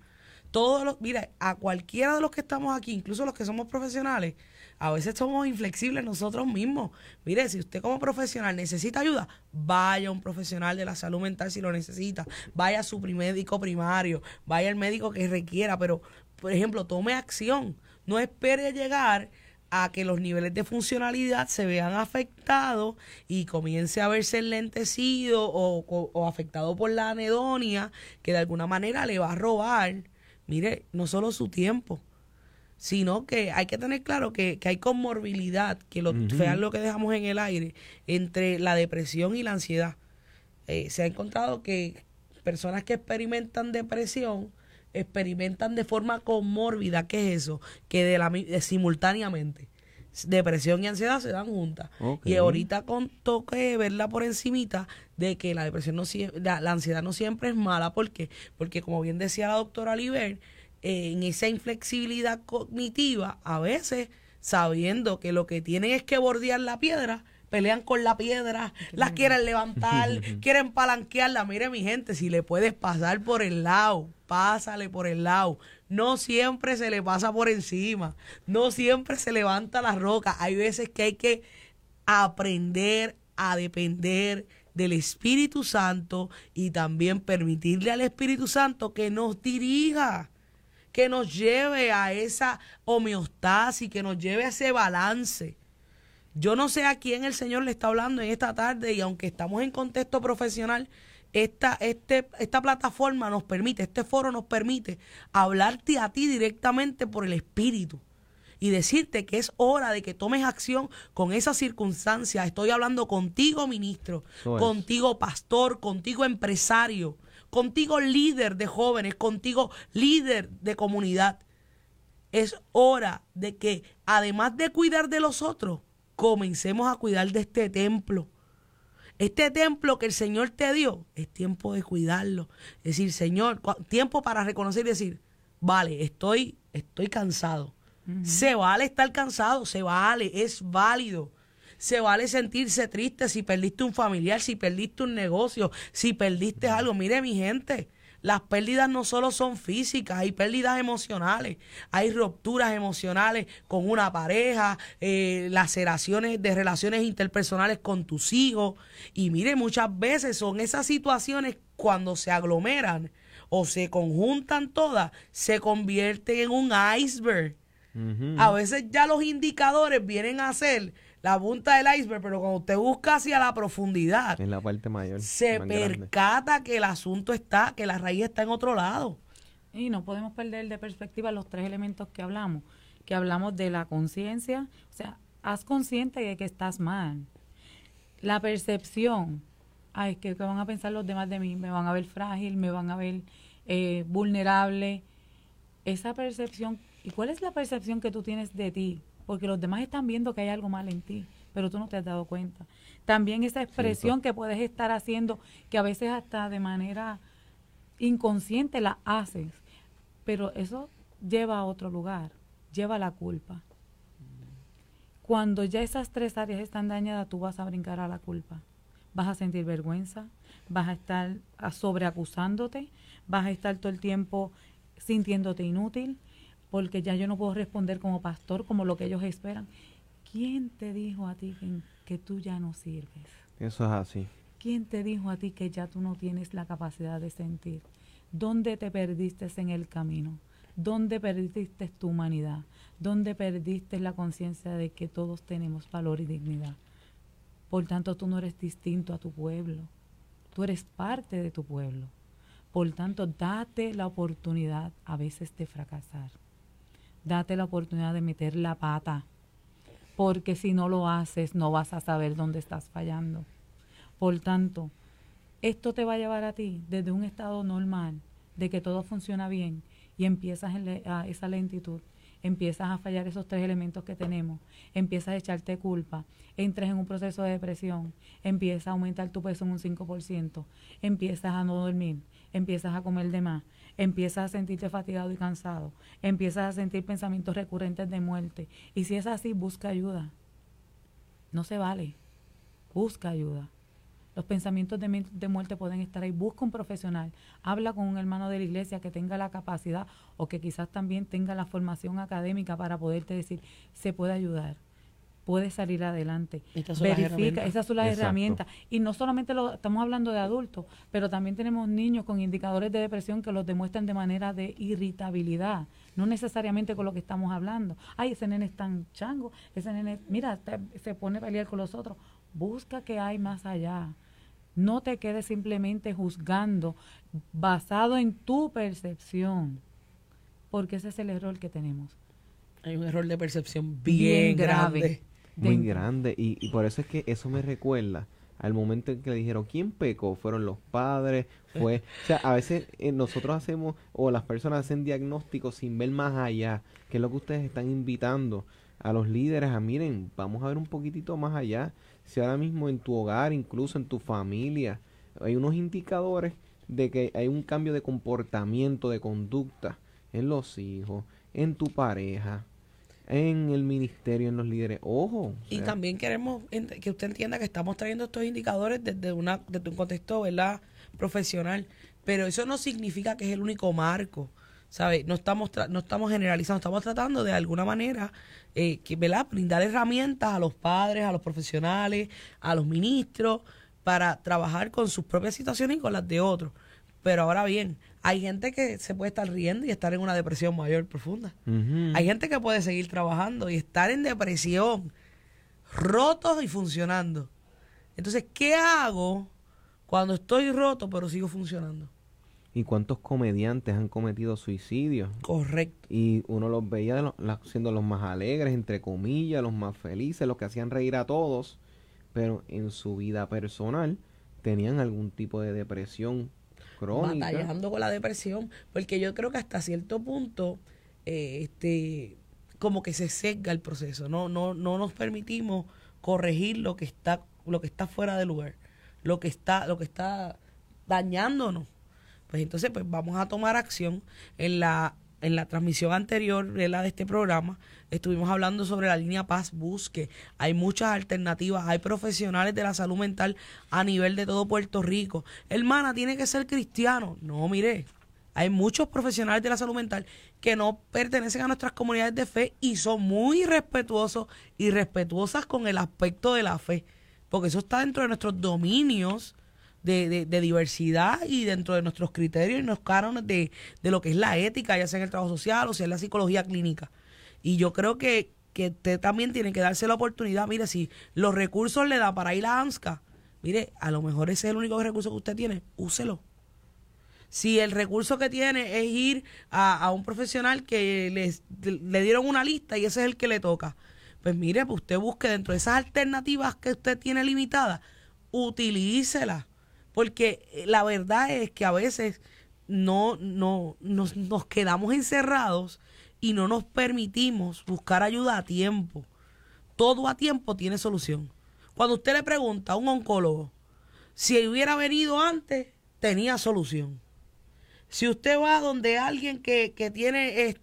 Mira, a cualquiera de los que estamos aquí, incluso los que somos profesionales, a veces somos inflexibles nosotros mismos. Mire, si usted como profesional necesita ayuda, vaya a un profesional de la salud mental si lo necesita. Vaya a su médico primario, vaya al médico que requiera, pero, por ejemplo, tome acción. No espere llegar a que los niveles de funcionalidad se vean afectados y comience a verse enlentecido o afectado por la anedonia, que de alguna manera le va a robar, mire, no solo su tiempo, sino que hay que tener claro que hay comorbilidad, que lo que dejamos en el aire, entre la depresión y la ansiedad. Se ha encontrado que personas que experimentan depresión, experimentan de forma comórbida. ¿Qué es eso? Que simultáneamente, depresión y ansiedad se dan juntas. Okay. Y ahorita toque verla por encimita de que la depresión la ansiedad no siempre es mala. ¿Por qué? Porque como bien decía la doctora Oliver, en esa inflexibilidad cognitiva, a veces, sabiendo que lo que tienen es que bordear la piedra, pelean con la piedra, las quieren levantar, quieren palanquearla. Mire, mi gente, si le puedes pasar por el lado, pásale por el lado. No siempre se le pasa por encima, no siempre se levanta la roca. Hay veces que hay que aprender a depender del Espíritu Santo y también permitirle al Espíritu Santo que nos dirija, que nos lleve a esa homeostasis, que nos lleve a ese balance. Yo no sé a quién el Señor le está hablando en esta tarde, y aunque estamos en contexto profesional, esta plataforma nos permite, este foro nos permite hablarte a ti directamente por el Espíritu y decirte que es hora de que tomes acción con esa circunstancia. Estoy hablando contigo, ministro, contigo, pastor, contigo, empresario, contigo, líder de jóvenes, contigo, líder de comunidad. Es hora de que, además de cuidar de los otros, comencemos a cuidar de este templo. Este templo que el Señor te dio, es tiempo de cuidarlo. Es decir, Señor, tiempo para reconocer y decir, vale, estoy cansado. Uh-huh. Se vale estar cansado, se vale, es válido. Se vale sentirse triste si perdiste un familiar, si perdiste un negocio, si perdiste algo. Mire, mi gente, las pérdidas no solo son físicas, hay pérdidas emocionales, hay rupturas emocionales con una pareja, laceraciones de relaciones interpersonales con tus hijos. Y mire, muchas veces son esas situaciones cuando se aglomeran o se conjuntan todas, se convierten en un iceberg. Uh-huh. A veces ya los indicadores vienen a ser la punta del iceberg, pero cuando usted busca hacia la profundidad, en la parte mayor, se percata grande, que el asunto está, que la raíz está en otro lado. Y no podemos perder de perspectiva los tres elementos que hablamos de la conciencia, o sea, haz consciente de que estás mal. La percepción, ay, ¿qué van a pensar los demás de mí? Me van a ver frágil, me van a ver vulnerable. Esa percepción, ¿y cuál es la percepción que tú tienes de ti? Porque los demás están viendo que hay algo mal en ti, pero tú no te has dado cuenta. También esa expresión que puedes estar haciendo, que a veces hasta de manera inconsciente la haces, pero eso lleva a otro lugar, lleva a la culpa. Cuando ya esas tres áreas están dañadas, tú vas a brincar a la culpa. Vas a sentir vergüenza, vas a estar sobreacusándote, vas a estar todo el tiempo sintiéndote inútil, porque ya yo no puedo responder como pastor, como lo que ellos esperan. ¿Quién te dijo a ti que tú ya no sirves? Eso es así. ¿Quién te dijo a ti que ya tú no tienes la capacidad de sentir? ¿Dónde te perdiste en el camino? ¿Dónde perdiste tu humanidad? ¿Dónde perdiste la conciencia de que todos tenemos valor y dignidad? Por tanto, tú no eres distinto a tu pueblo. Tú eres parte de tu pueblo. Por tanto, date la oportunidad a veces de fracasar. Date la oportunidad de meter la pata, porque si no lo haces, no vas a saber dónde estás fallando. Por tanto, esto te va a llevar a ti desde un estado normal, de que todo funciona bien, y empiezas a esa lentitud, empiezas a fallar esos tres elementos que tenemos, empiezas a echarte culpa, entras en un proceso de depresión, empiezas a aumentar tu peso en un 5%, empiezas a no dormir, empiezas a comer de más, empiezas a sentirte fatigado y cansado, empiezas a sentir pensamientos recurrentes de muerte. Y si es así, busca ayuda. No se vale. Busca ayuda. Los pensamientos de muerte pueden estar ahí. Busca un profesional. Habla con un hermano de la iglesia que tenga la capacidad o que quizás también tenga la formación académica para poderte decir, se puede ayudar, puedes salir adelante. Verifica, esas son las herramientas. Y no solamente estamos hablando de adultos, pero también tenemos niños con indicadores de depresión que los demuestran de manera de irritabilidad, no necesariamente con lo que estamos hablando. Ay, ese nene es tan chango, ese nene, mira, se pone a pelear con los otros. Busca qué hay más allá. No te quedes simplemente juzgando basado en tu percepción, porque ese es el error que tenemos. Hay un error de percepción bien grave. Muy grande, y por eso es que eso me recuerda al momento en que le dijeron, ¿quién pecó? ¿Fueron los padres? Fue, o sea, a veces nosotros hacemos, o las personas hacen diagnósticos sin ver más allá, que es lo que ustedes están invitando a los líderes, a miren, vamos a ver un poquitito más allá. Si ahora mismo en tu hogar, incluso en tu familia, hay unos indicadores de que hay un cambio de comportamiento, de conducta, en los hijos, en tu pareja, en el ministerio, en los líderes. Ojo. Y también queremos que usted entienda que estamos trayendo estos indicadores desde un contexto, ¿verdad?, profesional, pero eso no significa que es el único marco, ¿sabe? No estamos generalizando, estamos tratando de alguna manera, ¿verdad?, brindar herramientas a los padres, a los profesionales, a los ministros, para trabajar con sus propias situaciones y con las de otros. Pero ahora bien, hay gente que se puede estar riendo y estar en una depresión mayor profunda. Uh-huh. Hay gente que puede seguir trabajando y estar en depresión, rotos y funcionando. Entonces, ¿qué hago cuando estoy roto pero sigo funcionando? ¿Y cuántos comediantes han cometido suicidios? Correcto. Y uno los veía siendo los más alegres, entre comillas, los más felices, los que hacían reír a todos, pero en su vida personal tenían algún tipo de depresión crónica. Batallando con la depresión, porque yo creo que hasta cierto punto como que se sesga el proceso, no nos permitimos corregir lo que está fuera de lugar, lo que está dañándonos. Pues entonces vamos a tomar acción en la en la transmisión anterior de este programa, estuvimos hablando sobre la línea Paz Busque. Hay muchas alternativas, hay profesionales de la salud mental a nivel de todo Puerto Rico. Hermana, tiene que ser cristiano. No, mire, hay muchos profesionales de la salud mental que no pertenecen a nuestras comunidades de fe y son muy respetuosos y respetuosas con el aspecto de la fe, porque eso está dentro de nuestros dominios de diversidad y dentro de nuestros criterios y nuestros cánones de lo que es la ética, ya sea en el trabajo social o sea en la psicología clínica. Y yo creo que usted también tiene que darse la oportunidad. Mire, si los recursos le da para ir a ANSCA, mire, a lo mejor ese es el único recurso que usted tiene, úselo. Si el recurso que tiene es ir a un profesional que le dieron una lista y ese es el que le toca, pues mire, pues usted busque dentro de esas alternativas que usted tiene limitadas, utilícelas. Porque la verdad es que a veces nos quedamos encerrados y no nos permitimos buscar ayuda a tiempo. Todo a tiempo tiene solución. Cuando usted le pregunta a un oncólogo, si hubiera venido antes, tenía solución. Si usted va donde alguien que tiene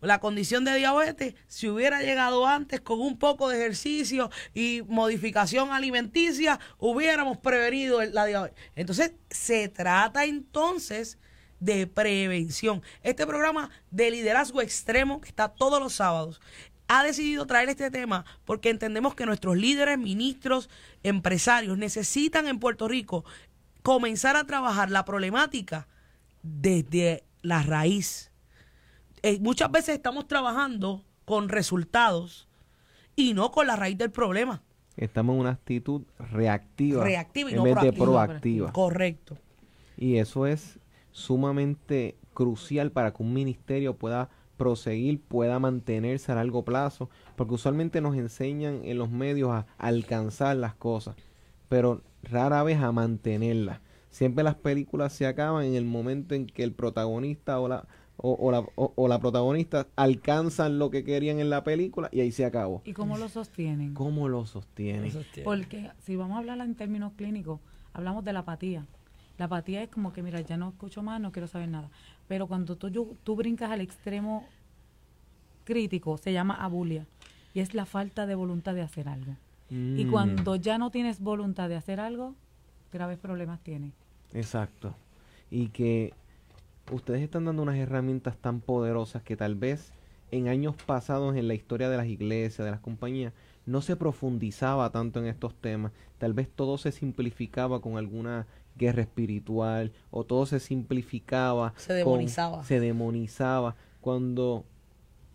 la condición de diabetes, si hubiera llegado antes con un poco de ejercicio y modificación alimenticia, hubiéramos prevenido la diabetes. Entonces, se trata entonces de prevención. Este programa de liderazgo extremo, que está todos los sábados, ha decidido traer este tema porque entendemos que nuestros líderes, ministros, empresarios necesitan en Puerto Rico comenzar a trabajar la problemática desde la raíz. Muchas veces estamos trabajando con resultados y no con la raíz del problema. Estamos en una actitud reactiva y en vez de proactiva. Correcto. Y eso es sumamente crucial para que un ministerio pueda proseguir, pueda mantenerse a largo plazo, porque usualmente nos enseñan en los medios a alcanzar las cosas, pero rara vez a mantenerlas. Siempre las películas se acaban en el momento en que el protagonista o la protagonista alcanzan lo que querían en la película y ahí se acabó. ¿Y cómo lo sostienen? ¿Cómo lo sostienen? Porque si vamos a hablar en términos clínicos, hablamos de la apatía. La apatía es como que, mira, ya no escucho más, no quiero saber nada. Pero cuando tú brincas al extremo crítico, se llama abulia, y es la falta de voluntad de hacer algo. Y cuando ya no tienes voluntad de hacer algo, graves problemas tienes. Exacto. Y que ustedes están dando unas herramientas tan poderosas que tal vez en años pasados en la historia de las iglesias, de las compañías, no se profundizaba tanto en estos temas. Tal vez todo se simplificaba con alguna guerra espiritual o todo se simplificaba. Se demonizaba. Cuando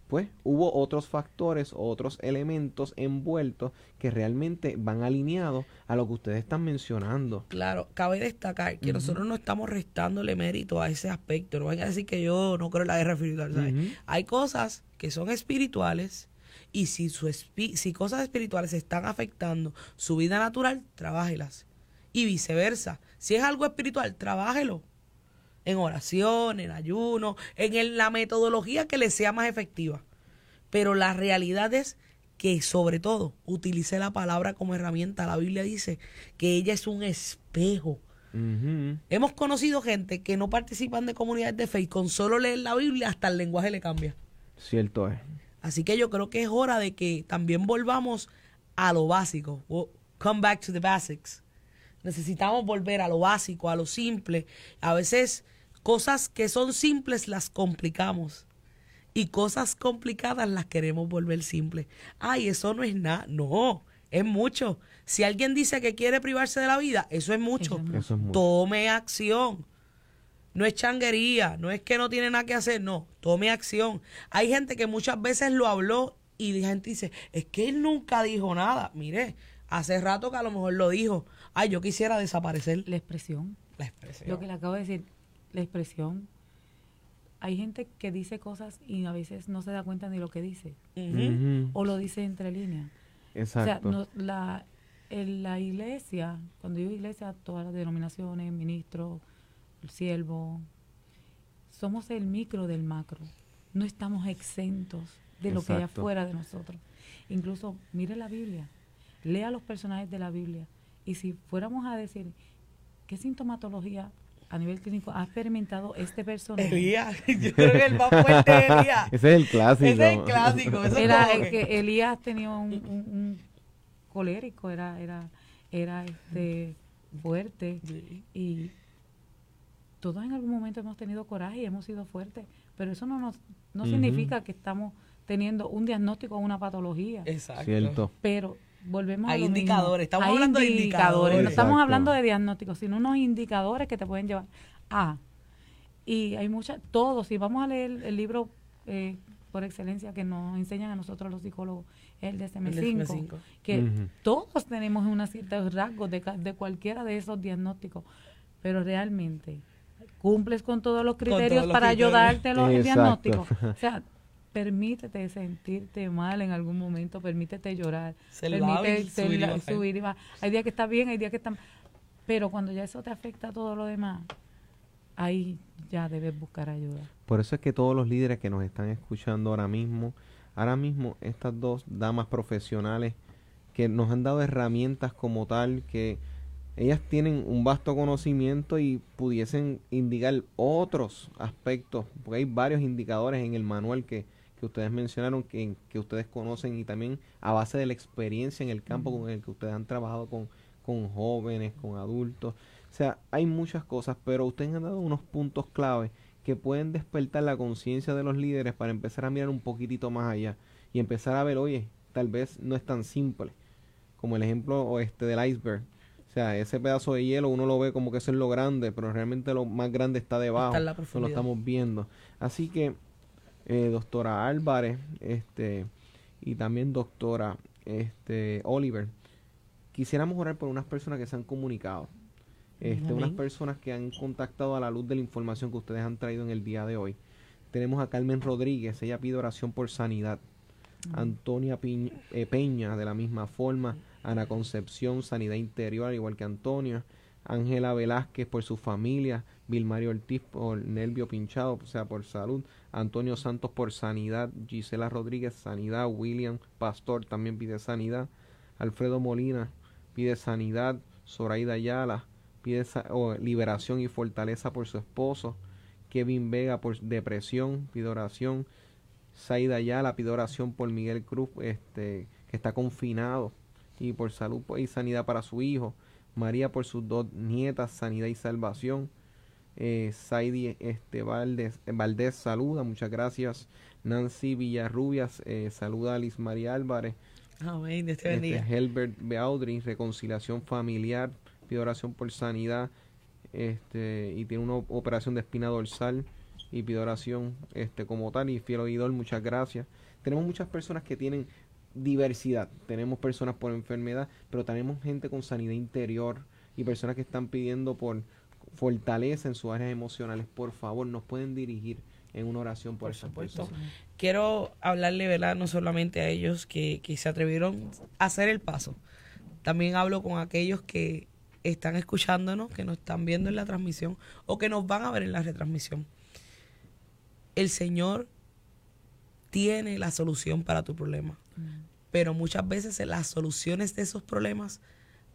pues hubo otros factores, otros elementos envueltos que realmente van alineados a lo que ustedes están mencionando. Claro, cabe destacar que nosotros no estamos restándole mérito a ese aspecto. No vayan a decir que yo no creo en la guerra espiritual, ¿sabes? Hay cosas que son espirituales y si cosas espirituales están afectando su vida natural, trabájelas. Y viceversa, si es algo espiritual, trabájelo. En oración, en ayuno, en la metodología que le sea más efectiva. Pero la realidad es que, sobre todo, utilice la palabra como herramienta. La Biblia dice que ella es un espejo. Hemos conocido gente que no participan de comunidades de fe y con solo leer la Biblia hasta el lenguaje le cambia. Cierto es. Así que yo creo que es hora de que también volvamos a lo básico. We'll come back to the basics. Necesitamos volver a lo básico, a lo simple. A veces cosas que son simples las complicamos y cosas complicadas las queremos volver simples. Ay, eso no es nada. No, es mucho. Si alguien dice que quiere privarse de la vida, eso es mucho. Eso es mucho. Tome acción. No es changuería, no es que no tiene nada que hacer, no. Tome acción. Hay gente que muchas veces lo habló y la gente dice, es que él nunca dijo nada. Mire, hace rato que a lo mejor lo dijo. Ay, yo quisiera desaparecer. La expresión. Lo que le acabo de decir. La expresión. Hay gente que dice cosas y a veces no se da cuenta ni lo que dice. O lo dice entre líneas. Exacto. O sea, en la iglesia, cuando digo iglesia, todas las denominaciones, ministros, siervos, somos el micro del macro. No estamos exentos de lo que hay afuera de nosotros. Incluso, mire la Biblia, lea los personajes de la Biblia. Y si fuéramos a decir qué sintomatología a nivel clínico ha experimentado este personaje? Elías, yo creo que el más fuerte es Elías. Ese es el clásico. Ese es el clásico. Era el que Elías tenía un colérico, era fuerte, sí. Y todos en algún momento hemos tenido coraje y hemos sido fuertes, pero eso no uh-huh. significa que estamos teniendo un diagnóstico o una patología. Exacto. Cierto. Pero volvemos a lo mismo. Hay indicadores, estamos hablando de indicadores. No estamos hablando de diagnósticos, sino unos indicadores que te pueden llevar a... Y hay muchas, todos, si vamos a leer el libro por excelencia que nos enseñan a nosotros los psicólogos, el DSM5, que uh-huh. todos tenemos unos ciertos rasgos de cualquiera de esos diagnósticos, pero realmente cumples con todos los criterios para ayudarte el diagnóstico. O sea, permítete sentirte mal en algún momento, permítete llorar, permítete subir y bajar. Hay días que está bien, hay días que está mal. Pero cuando ya eso te afecta a todo lo demás, ahí ya debes buscar ayuda. Por eso es que todos los líderes que nos están escuchando ahora mismo estas dos damas profesionales que nos han dado herramientas como tal, que ellas tienen un vasto conocimiento y pudiesen indicar otros aspectos, porque hay varios indicadores en el manual que ustedes mencionaron, que ustedes conocen, y también a base de la experiencia en el campo con el que ustedes han trabajado con jóvenes, con adultos. O sea, hay muchas cosas, pero ustedes han dado unos puntos clave que pueden despertar la conciencia de los líderes para empezar a mirar un poquitito más allá y empezar a ver, oye, tal vez no es tan simple como el ejemplo del iceberg. O sea, ese pedazo de hielo uno lo ve como que eso es lo grande, pero realmente lo más grande está debajo, no lo estamos viendo. Así que, doctora Álvarez y también doctora Oliver, quisiéramos orar por unas personas que se han comunicado. Unas personas que han contactado a la luz de la información que ustedes han traído en el día de hoy. Tenemos a Carmen Rodríguez, ella pide oración por sanidad. Antonia Peña, de la misma forma. Ana Concepción, sanidad interior, igual que Antonio. Ángela Velázquez, por su familia. Vilmario Ortiz, por nervio pinchado, o sea, por salud. Antonio Santos, por sanidad. Gisela Rodríguez, sanidad. William Pastor también pide sanidad. Alfredo Molina pide sanidad. Zoraida Ayala pide liberación y fortaleza por su esposo. Kevin Vega, por depresión, pide oración. Saida Ayala pide oración por Miguel Cruz, que está confinado, y por salud y sanidad para su hijo. María, por sus dos nietas, sanidad y salvación. Saidi Valdés saluda, muchas gracias. Nancy Villarrubias saluda a Liz María Álvarez. Amén, Dios te bendiga. Helbert Beaudry, reconciliación familiar, pide oración por sanidad, y tiene una operación de espina dorsal y pide oración como tal. Y fiel oidor, muchas gracias. Tenemos muchas personas que tienen diversidad, tenemos personas por enfermedad, pero tenemos gente con sanidad interior y personas que están pidiendo por fortaleza en sus áreas emocionales. Por favor, nos pueden dirigir en una oración por esas personas. Quiero hablarle, ¿verdad?, no solamente a ellos que se atrevieron a hacer el paso. También hablo con aquellos que están escuchándonos, que nos están viendo en la transmisión o que nos van a ver en la retransmisión. El Señor tiene la solución para tu problema, pero muchas veces las soluciones de esos problemas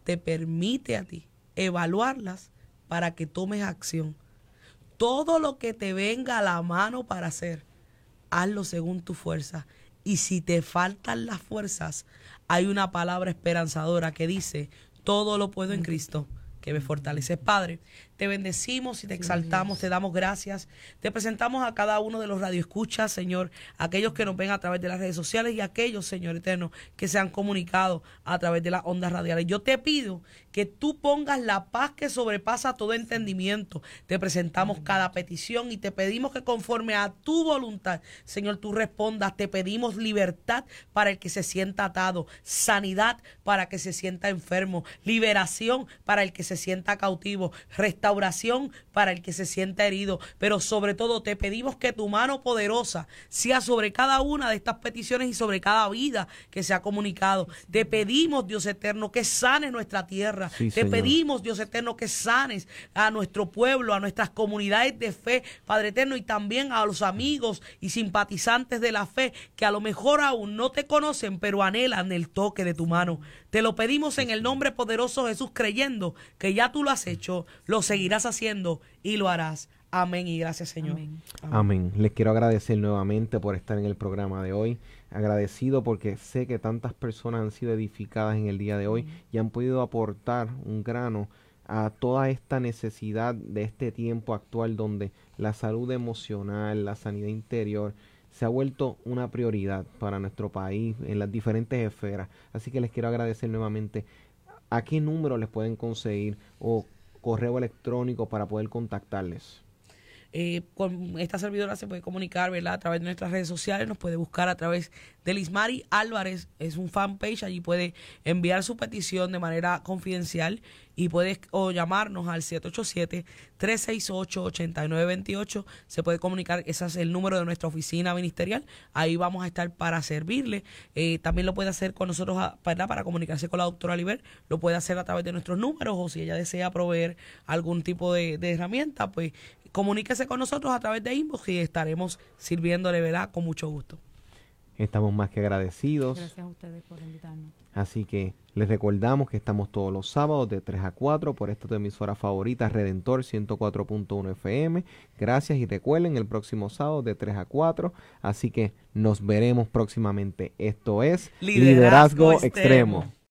te permite a ti evaluarlas para que tomes acción. Todo lo que te venga a la mano para hacer, hazlo según tu fuerza. Y si te faltan las fuerzas, hay una palabra esperanzadora que dice: todo lo puedo en Cristo que me fortaleces. Padre, te bendecimos y te exaltamos, te damos gracias. Te presentamos a cada uno de los radioescuchas, Señor, aquellos que nos ven a través de las redes sociales y aquellos, Señor eterno, que se han comunicado a través de las ondas radiales. Yo te pido que tú pongas la paz que sobrepasa todo entendimiento. Te presentamos cada petición y te pedimos que conforme a tu voluntad, Señor, tú respondas. Te pedimos libertad para el que se sienta atado, sanidad para el que se sienta enfermo, liberación para el que se sienta cautivo, restauración para el que se sienta herido, pero sobre todo te pedimos que tu mano poderosa sea sobre cada una de estas peticiones y sobre cada vida que se ha comunicado. Te pedimos, Dios eterno, que sanes nuestra tierra. Sí, te pedimos, Dios eterno, que sanes a nuestro pueblo, a nuestras comunidades de fe, Padre eterno, y también a los amigos y simpatizantes de la fe que a lo mejor aún no te conocen, pero anhelan el toque de tu mano. Te lo pedimos en el nombre poderoso de Jesús, creyendo que ya tú lo has hecho, lo seguirás haciendo y lo harás. Amén y gracias, Señor. Amén. Les quiero agradecer nuevamente por estar en el programa de hoy. Agradecido porque sé que tantas personas han sido edificadas en el día de hoy y han podido aportar un grano a toda esta necesidad de este tiempo actual donde la salud emocional, la sanidad interior se ha vuelto una prioridad para nuestro país en las diferentes esferas. Así que les quiero agradecer nuevamente. ¿A qué número les pueden conseguir o correo electrónico para poder contactarles? Con esta servidora se puede comunicar, ¿verdad?, a través de nuestras redes sociales. Nos puede buscar a través de Lismari Álvarez, es un fanpage, allí puede enviar su petición de manera confidencial y puede o llamarnos al 787-368-8928. Se puede comunicar, ese es el número de nuestra oficina ministerial, ahí vamos a estar para servirle. También lo puede hacer con nosotros, ¿verdad?, para comunicarse con la doctora Oliver, lo puede hacer a través de nuestros números, o si ella desea proveer algún tipo de herramienta, pues comuníquese con nosotros a través de inbox y estaremos sirviéndole, ¿verdad?, con mucho gusto. Estamos más que agradecidos. Gracias a ustedes por invitarnos. Así que les recordamos que estamos todos los sábados de 3 a 4 por esta tu emisora favorita, Redentor 104.1 FM. Gracias y recuerden el próximo sábado de 3 a 4. Así que nos veremos próximamente. Esto es Liderazgo Extremo.